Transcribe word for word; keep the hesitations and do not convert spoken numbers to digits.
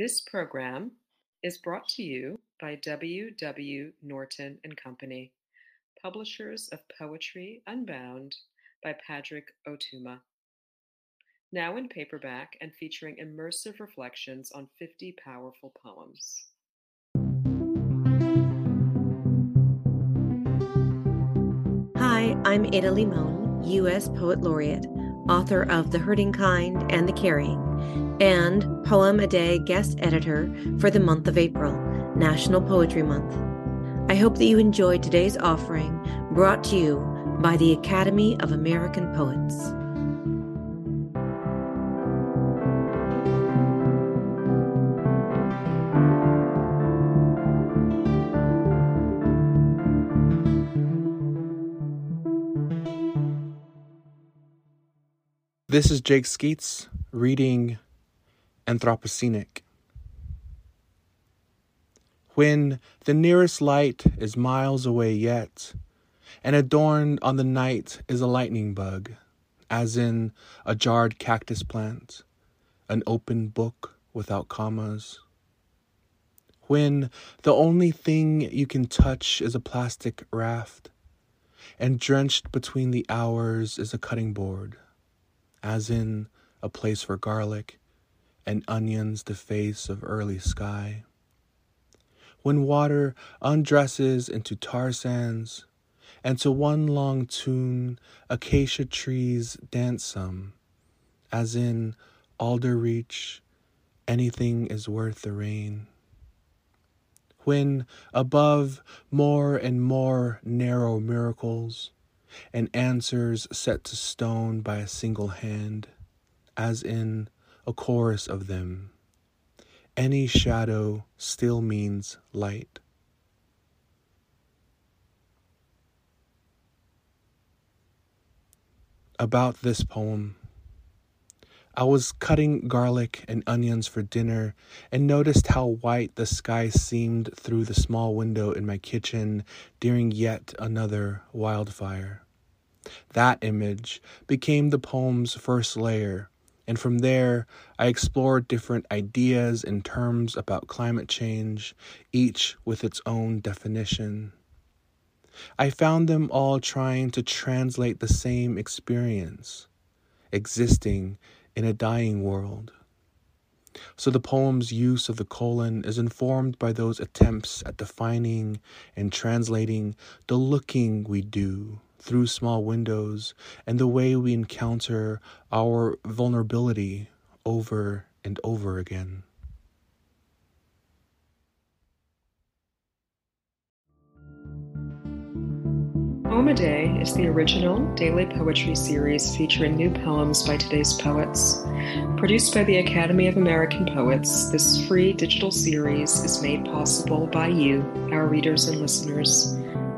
This program is brought to you by W W Norton and Company, publishers of Poetry Unbound by Pádraig Ó Tuama. Now in paperback and featuring immersive reflections on fifty powerful poems. Hi, I'm Ada Limón, U S Poet Laureate, author of The Hurting Kind and the Carrying, and Poem-a-Day guest editor for the month of April, National Poetry Month. I hope that you enjoyed today's offering, brought to you by the Academy of American Poets. This is Jake Skeets reading Anthropocenic. When the nearest light is miles away yet, and adorned on the night is a lightning bug, as in a jarred cactus plant, an open book without commas. When the only thing you can touch is a plastic raft, and drenched between the hours is a cutting board, as in a place for garlic and onions, the face of early sky. When water undresses into tar sands, and to one long tune acacia trees dance some, as in Alder Reach, anything is worth the rain. When above more and more narrow miracles, and answers set to stone by a single hand, as in a chorus of them, any shadow still means light. About this poem. I was cutting garlic and onions for dinner and noticed how white the sky seemed through the small window in my kitchen during yet another wildfire. That image became the poem's first layer, and from there I explored different ideas and terms about climate change, each with its own definition. I found them all trying to translate the same experience, existing in a dying world. So the poem's use of the colon is informed by those attempts at defining and translating the looking we do through small windows and the way we encounter our vulnerability over and over again. Poem-a-Day is the original daily poetry series featuring new poems by today's poets. Produced by the Academy of American Poets, this free digital series is made possible by you, our readers and listeners.